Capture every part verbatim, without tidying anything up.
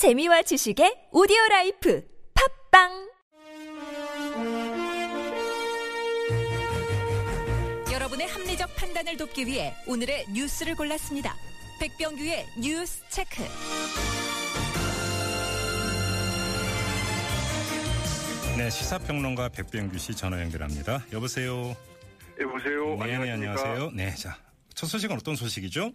재미와 지식의 오디오라이프 팝빵! 여러분의 합리적 판단을 돕기 위해 오늘의 뉴스를 골랐습니다. 백병규의 뉴스체크. 네, 시사평론가 백병규 씨 전화 연결합니다. 여보세요. 여보세요. 네, 안녕하십니까. 네, 안녕하세요. 네, 자, 첫 소식은 어떤 소식이죠?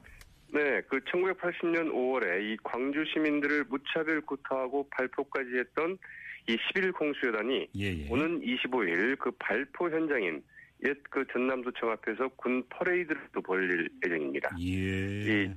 네, 그 천구백팔십 년 오월에 이 광주 시민들을 무차별 구타하고 발포까지 했던 이 십일 공수여단이 예예. 오는 이십오일 그 발포 현장인 옛 그 전남도청 앞에서 군 퍼레이드를 또 벌릴 예정입니다. 예. 이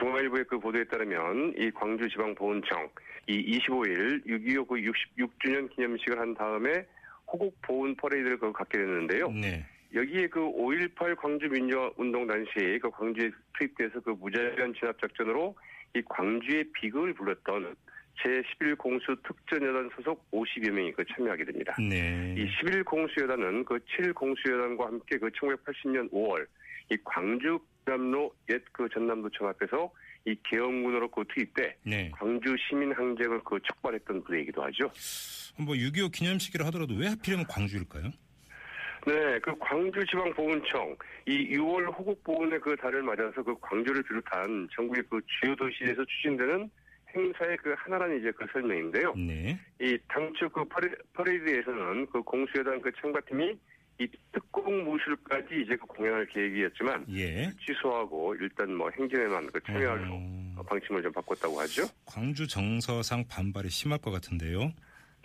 중앙일보의 그 보도에 따르면 이 광주지방보훈청 이 이십오일 육이오 그 육십육 주년 기념식을 한 다음에 호국 보훈 퍼레이드를 그 갖게 됐는데요. 네. 여기에 그 오일팔 광주민주화운동 당시 그 광주에 투입돼서 그 무자비한 진압작전으로 이 광주의 비극을 불렀던 제십일 공수특전여단 소속 오십여 명이 그 참여하게 됩니다. 네. 이 십일 공수여단은 그 칠 공수여단과 함께 그 천구백팔십 년 오월 이 광주 남로 옛 그 전남도청 앞에서 이 계엄군으로 그 투입돼 네. 광주 시민 항쟁을 그 촉발했던 부대이기도 하죠. 뭐 육이오 기념식이라 하더라도 왜 하필이면 광주일까요? 네, 그 광주지방보훈청 이 유월 호국보훈의 그 달을 맞아서 그 광주를 비롯한 전국의 그 주요 도시에서 추진되는 행사의 그 하나라는 이제 그 설명인데요. 네. 이 당초 그 퍼레, 퍼레이드에서는 그 공수여단 그 참가팀이 이 특공 무술까지 이제 그 공연할 계획이었지만 예. 취소하고 일단 뭐 행진에만 그 참여하려고 음... 방침을 좀 바꿨다고 하죠. 광주 정서상 반발이 심할 것 같은데요.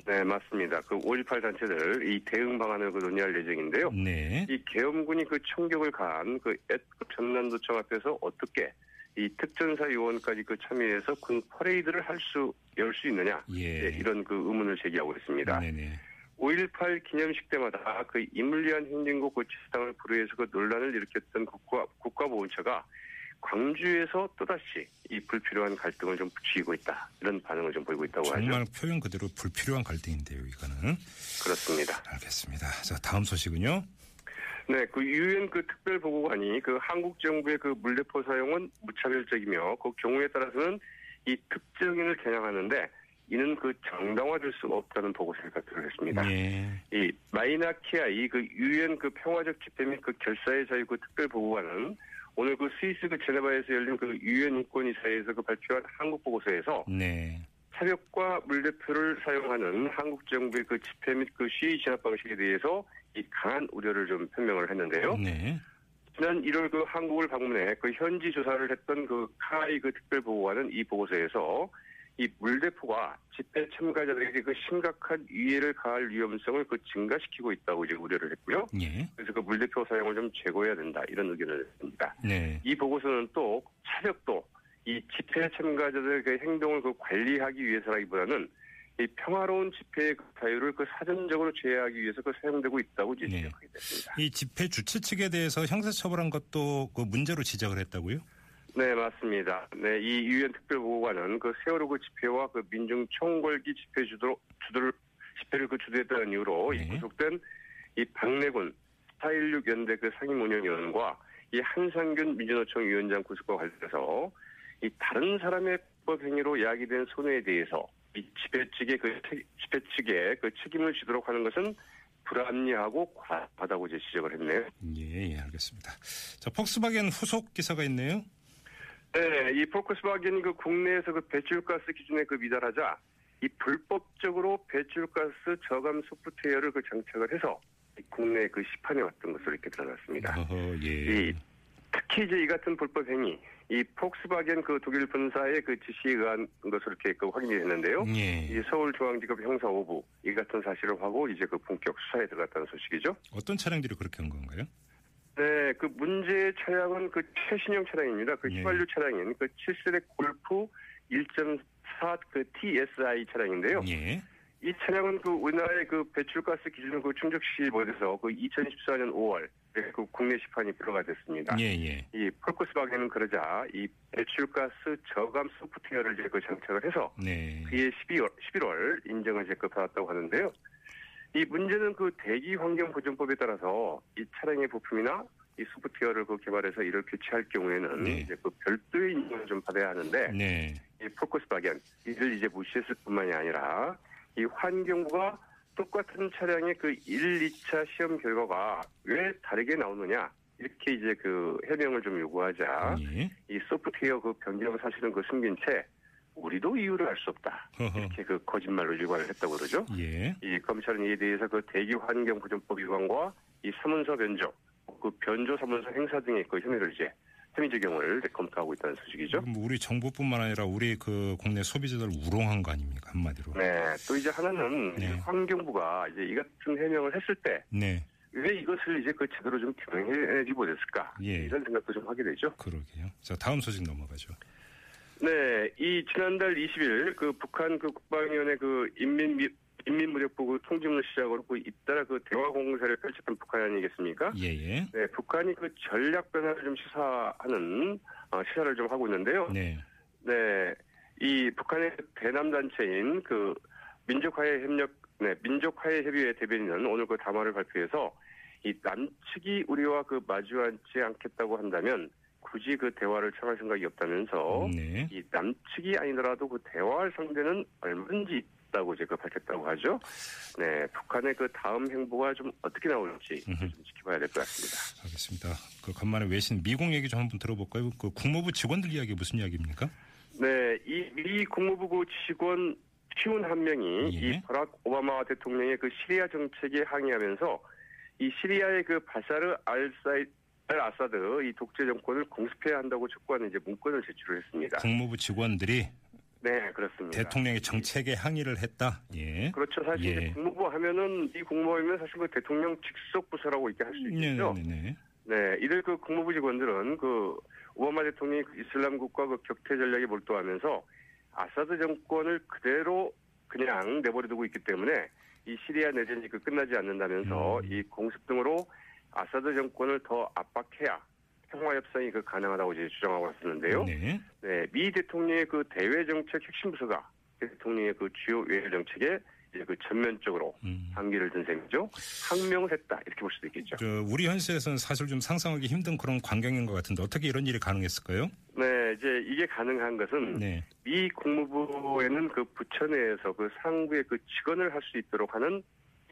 네, 맞습니다. 그 오일팔 단체들 이 대응 방안을 그 논의할 예정인데요. 네. 이 계엄군이 그 총격을 가한 그 옛 전남도청 앞에서 어떻게 이 특전사 요원까지 그 참여해서 군 퍼레이드를 할 수 열 수 있느냐 예. 네, 이런 그 의문을 제기하고 있습니다. 네네. 오일팔 기념식 때마다 그 인물리한 행진곡 고치상을 불회해서 그 논란을 일으켰던 국가 국가보훈처가 광주에서 또다시 이 불필요한 갈등을 좀 부추기고 있다. 이런 반응을 좀 보이고 있다고 정말 하죠. 정말 표현 그대로 불필요한 갈등인데요, 이거는. 그렇습니다. 알겠습니다. 자, 다음 소식은요. 네, 그 유엔 그 특별 보고관이 그 한국 정부의 그 물대포 사용은 무차별적이며 그 경우에 따라서는 이 특정인을 겨냥하는데 이는 그 정당화될 수 없다는 보고서를 발표했습니다. 예. 이 마이나키아 이 그 유엔 그 평화적 집회 및 그 결사의 자유 그 특별 보고관은 오늘 그 스위스 그 제네바에서 열린 그 유엔 인권이사회에서 그 발표한 한국 보고서에서 네. 사격과 물대포를 사용하는 한국 정부의 그 집회 및 그 시위 진압 방식에 대해서 이 강한 우려를 좀 표명을 했는데요. 네. 지난 일월 그 한국을 방문해 그 현지 조사를 했던 그 카이 그 특별 보고관은 이 보고서에서 이 물대포가 집회 참가자들에게 그 심각한 위해를 가할 위험성을 그 증가시키고 있다고 이제 우려를 했고요. 예. 그래서 그 물대포 사용을 좀 제고해야 된다 이런 의견을 냈습니다. 네. 이 보고서는 또 차벽도 이 집회 참가자들의 그 행동을 그 관리하기 위해서라기보다는 이 평화로운 집회의 그 자유를 그 사전적으로 제외하기 위해서 그 사용되고 있다고 이제 지적하게 됐습니다. 네. 이 집회 주최 측에 대해서 형사 처벌한 것도 그 문제로 지적을 했다고요? 네, 맞습니다. 네, 이 유엔 특별보고관은 그 세월호 그 집회와 그 민중 총궐기 집회 주도, 주도를, 집회를 그 주도했다는 이유로 네. 이 구속된 이 박래군 사 일육 연대 그 상임운영위원과 이 한상균 민주노총 위원장 구속과 관련해서 이 다른 사람의 법행위로 야기된 손해에 대해서 이 집회 측의 그, 집회 측에 그 책임을 지도록 하는 것은 불합리하고 과하다고 이제 지적을 했네요. 예, 예, 알겠습니다. 자, 폭스바겐 후속 기사가 있네요. 네, 이 폭스바겐이 그 국내에서 그 배출가스 기준에 그 미달하자 이 불법적으로 배출가스 저감 소프트웨어를 그 장착을 해서 국내에 그 시판에 왔던 것으로 이렇게 드러났습니다. 어허, 예. 이, 특히 이제 이 같은 불법 행위, 이 폭스바겐 그 독일 분사의 그 지시에 의한 것으로 이렇게 그 확인이 됐는데요. 예. 이 서울중앙지검 형사 오 부 이 같은 사실을 하고 이제 그 본격 수사에 들어갔다는 소식이죠. 어떤 차량들이 그렇게 한 건가요? 네, 그 문제의 차량은 그 최신형 차량입니다. 그 휘발유 예. 차량인 그 칠 세대 골프 일 점 사 그 티 에스 아이 차량인데요. 예. 이 차량은 그 우리나라의 그 배출가스 기준을 그 충족시 못해서 그 이천십사년 오월 그 국내 시판이 불허가 됐습니다. 예, 예. 이 폭스바겐은 그러자 이 배출가스 저감 소프트웨어를 이제 그 장착을 해서 네. 그해 십이월, 십일월 인정을 이제 그 받았다고 하는데요. 이 문제는 그 대기환경보존법에 따라서 이 차량의 부품이나 이 소프트웨어를 그 개발해서 이를 교체할 경우에는 네. 이제 그 별도의 인증을 좀 받아야 하는데 네. 이 폭스바겐 이를 이제 무시했을 뿐만이 아니라 이 환경부가 똑같은 차량의 그 일, 이차 시험 결과가 왜 다르게 나오느냐 이렇게 이제 그 해명을 좀 요구하자 예. 이 소프트웨어 그 변경 사실은 그 숨긴 채 우리도 이유를 알 수 없다. 허허. 이렇게 그 거짓말로 일관을 했다고 그러죠. 예. 이 검찰은 이에 대해서 그 대기환경보존법 위반과 이 사문서 변조, 그 변조 사문서 행사 등의 그 혐의를 이제 혐의 적용을 검토하고 있다는 소식이죠. 뭐 우리 정부뿐만 아니라 우리 그 국내 소비자들 우롱한 거 아닙니까 한마디로. 네. 또 이제 하나는 네. 환경부가 이제 이 같은 해명을 했을 때. 네. 왜 이것을 이제 그 제대로 좀 규명해내지 못했을까? 예. 이런 생각도 좀 하게 되죠. 그러게요. 자, 다음 소식 넘어가죠. 네, 이 지난달 이십일 그 북한 그 국방위원회 그 인민 인민무력부 그 통지문을 시작으로 그 잇따라 그 대화 공세를 펼쳤던 북한 아니겠습니까? 예예. 네, 북한이 그 전략 변화를 좀 시사하는 어, 시사를 좀 하고 있는데요. 네. 네, 이 북한의 대남 단체인 그 민족화해 협력 네 민족화해협의회 대변인은 오늘 그 담화를 발표해서 이 남측이 우리와 그 마주앉지 않겠다고 한다면. 굳이 그 대화를 청할 생각이 없다면서 네. 이 남측이 아니더라도 그 대화할 상대는 얼마든지 있다고 제가 밝혔다고 하죠. 네, 북한의 그 다음 행보가 좀 어떻게 나올지 좀 지켜봐야 될 것 같습니다. 알겠습니다. 그 간만에 외신 미국 얘기 좀 한번 들어볼까요? 그 국무부 직원들 이야기 무슨 이야기입니까? 네, 이 미 국무부 직원 오십일 명이 예. 이 버락 오바마 대통령의 그 시리아 정책에 항의하면서 이 시리아의 그 바샤르 알사이 아사드 이 독재 정권을 공습해야 한다고 촉구하는 이제 문건을 제출을 했습니다. 국무부 직원들이 네 그렇습니다. 대통령의 정책에 항의를 했다. 예. 그렇죠. 사실 예. 이제 국무부 하면은 이 국무부면 사실 그 대통령 직속 부서라고 이렇게 할 수 있죠. 네네네. 네 이들 그 국무부 직원들은 그 오바마 대통령이 이슬람 국가 그 격퇴 전략에 몰두하면서 아사드 정권을 그대로 그냥 내버려두고 있기 때문에 이 시리아 내전이 그 끝나지 않는다면서 음. 이 공습 등으로 아사드 정권을 더 압박해야 평화협상이 그 가능하다고 이제 주장하고 있었는데요. 네. 네, 미 대통령의 그 대외정책 핵심 부서가 대통령의 그 주요 외교정책에 이제 그 전면적으로 반기를 든 셈이죠. 항명을 했다 이렇게 볼 수도 있겠죠. 저 우리 현실에서는 사실 좀 상상하기 힘든 그런 광경인 것 같은데 어떻게 이런 일이 가능했을까요? 네, 이제 이게 가능한 것은 네. 미 국무부에는 그 부처 내에서 그 상부의 그 직언을 할 수 있도록 하는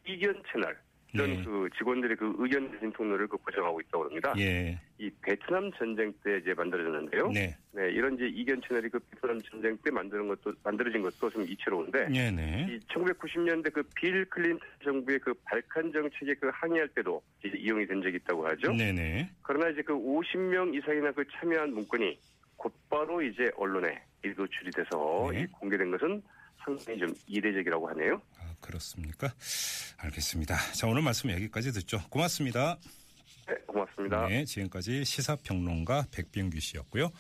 이견 채널. 이런 네. 그 직원들의 그 의견 대신 통로를 그 보장하고 있다고 합니다. 예. 이 베트남 전쟁 때 이제 만들어졌는데요. 네. 네, 이런 이제 이견 채널이 그 베트남 전쟁 때 만드는 것도 만들어진 것도 좀 이채로운데. 네네. 이 천구백구십 년대 그 빌 클린턴 정부의 그 발칸 정책에 그 항의할 때도 이제 이용이 된 적이 있다고 하죠. 네네. 그러나 이제 그 오십 명 이상이나 그 참여한 문건이 곧바로 이제 언론에 노출이 돼서 네. 공개된 것은. 상당히 좀 이례적이라고 하네요. 아, 그렇습니까? 알겠습니다. 자, 오늘 말씀 여기까지 듣죠. 고맙습니다. 네, 고맙습니다. 네, 지금까지 시사평론가 백병규 씨였고요.